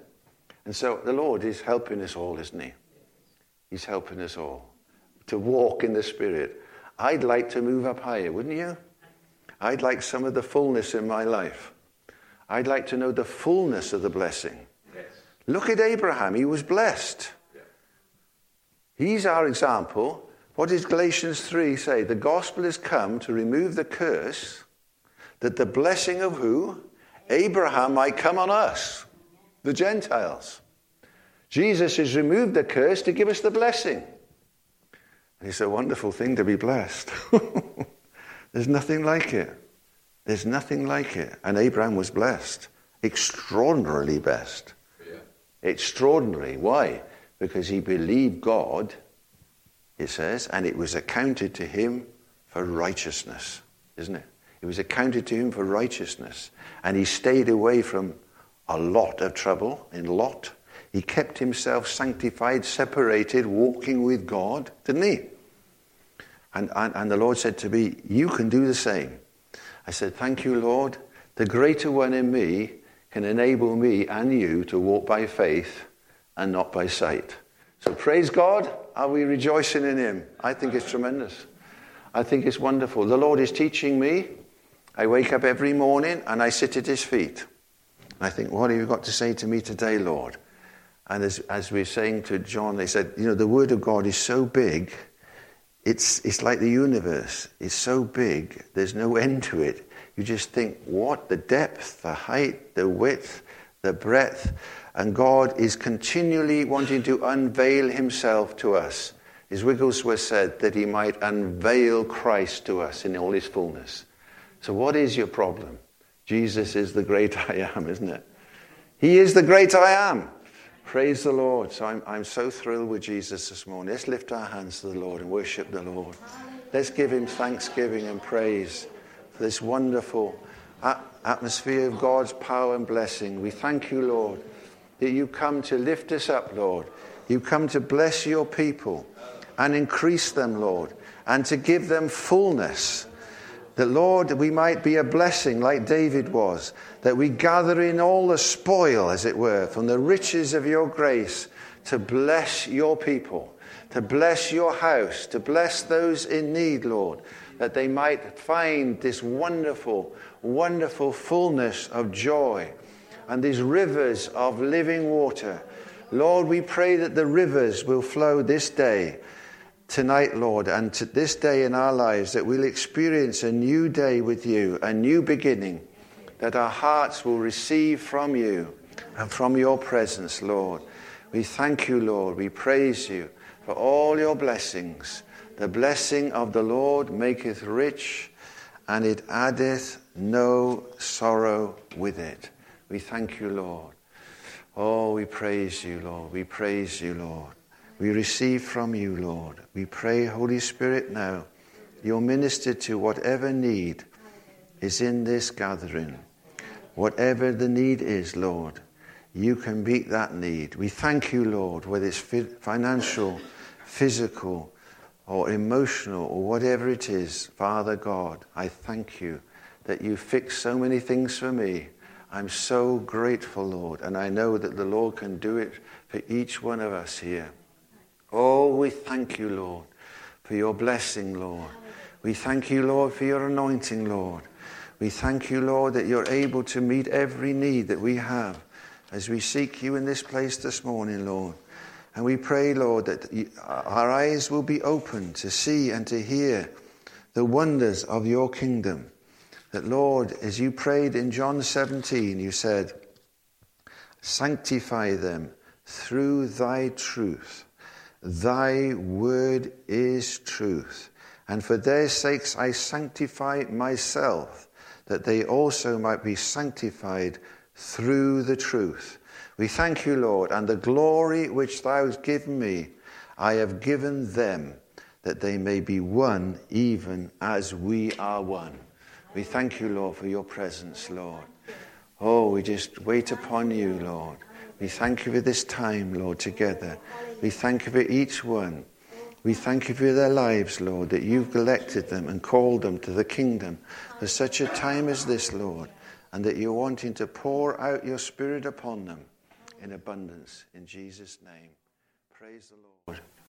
And so the Lord is helping us all, isn't he? He's helping us all to walk in the Spirit. I'd like to move up higher, wouldn't you? I'd like some of the fullness in my life. I'd like to know the fullness of the blessing. Yes. Look at Abraham. He was blessed. Yeah. He's our example. What does Galatians three say? The gospel has come to remove the curse, that the blessing of who? Abraham might come on us, the Gentiles. Jesus has removed the curse to give us the blessing. And it's a wonderful thing to be blessed. There's nothing like it. There's nothing like it. And Abraham was blessed. Extraordinarily blessed. Yeah. Extraordinary. Why? Because he believed God, it says, and it was accounted to him for righteousness. Isn't it? It was accounted to him for righteousness. And he stayed away from a lot of trouble in Lot. He kept himself sanctified, separated, walking with God, didn't he? And, and, and the Lord said to me, you can do the same. I said, thank you, Lord. The greater one in me can enable me and you to walk by faith and not by sight. So praise God. Are we rejoicing in him? I think it's tremendous. I think it's wonderful. The Lord is teaching me. I wake up every morning and I sit at his feet. And I think, what have you got to say to me today, Lord? And as, as we're saying to John, they said, you know, the word of God is so big, it's it's like the universe. It's so big, there's no end to it. You just think, what? The depth, the height, the width, the breadth. And God is continually wanting to unveil himself to us. As Wigglesworth said, that he might unveil Christ to us in all his fullness. So what is your problem? Jesus is the great I am, isn't it? He is the great I am. Praise the Lord. So I'm, I'm so thrilled with Jesus this morning. Let's lift our hands to the Lord and worship the Lord. Let's give him thanksgiving and praise for this wonderful atmosphere of God's power and blessing. We thank you, Lord, that you come to lift us up, Lord. You come to bless your people and increase them, Lord, and to give them fullness. That, Lord, we might be a blessing like David was, that we gather in all the spoil, as it were, from the riches of your grace to bless your people, to bless your house, to bless those in need, Lord, that they might find this wonderful, wonderful fullness of joy and these rivers of living water. Lord, we pray that the rivers will flow this day tonight, Lord, and to this day in our lives, that we'll experience a new day with you, a new beginning, that our hearts will receive from you and from your presence, Lord. We thank you, Lord. We praise you for all your blessings. The blessing of the Lord maketh rich, and it addeth no sorrow with it. We thank you, Lord. Oh, we praise you, Lord. We praise you, Lord. We receive from you, Lord. We pray, Holy Spirit, now you'll minister to whatever need is in this gathering. Whatever the need is, Lord, you can meet that need. We thank you, Lord, whether it's financial, physical, or emotional, or whatever it is. Father God, I thank you that you fix so many things for me. I'm so grateful, Lord, and I know that the Lord can do it for each one of us here. Oh, we thank you, Lord, for your blessing, Lord. We thank you, Lord, for your anointing, Lord. We thank you, Lord, that you're able to meet every need that we have as we seek you in this place this morning, Lord. And we pray, Lord, that you, our eyes will be open to see and to hear the wonders of your kingdom. That, Lord, as you prayed in John seventeen, you said, sanctify them through thy truth. Thy word is truth. And for their sakes I sanctify myself, that they also might be sanctified through the truth. We thank you, Lord, and the glory which thou hast given me, I have given them, that they may be one, even as we are one. We thank you, Lord, for your presence, Lord. Oh, we just wait upon you, Lord. We thank you for this time, Lord, together. We thank you for each one. We thank you for their lives, Lord, that you've elected them and called them to the kingdom for such a time as this, Lord, and that you're wanting to pour out your Spirit upon them in abundance. In Jesus' name, praise the Lord.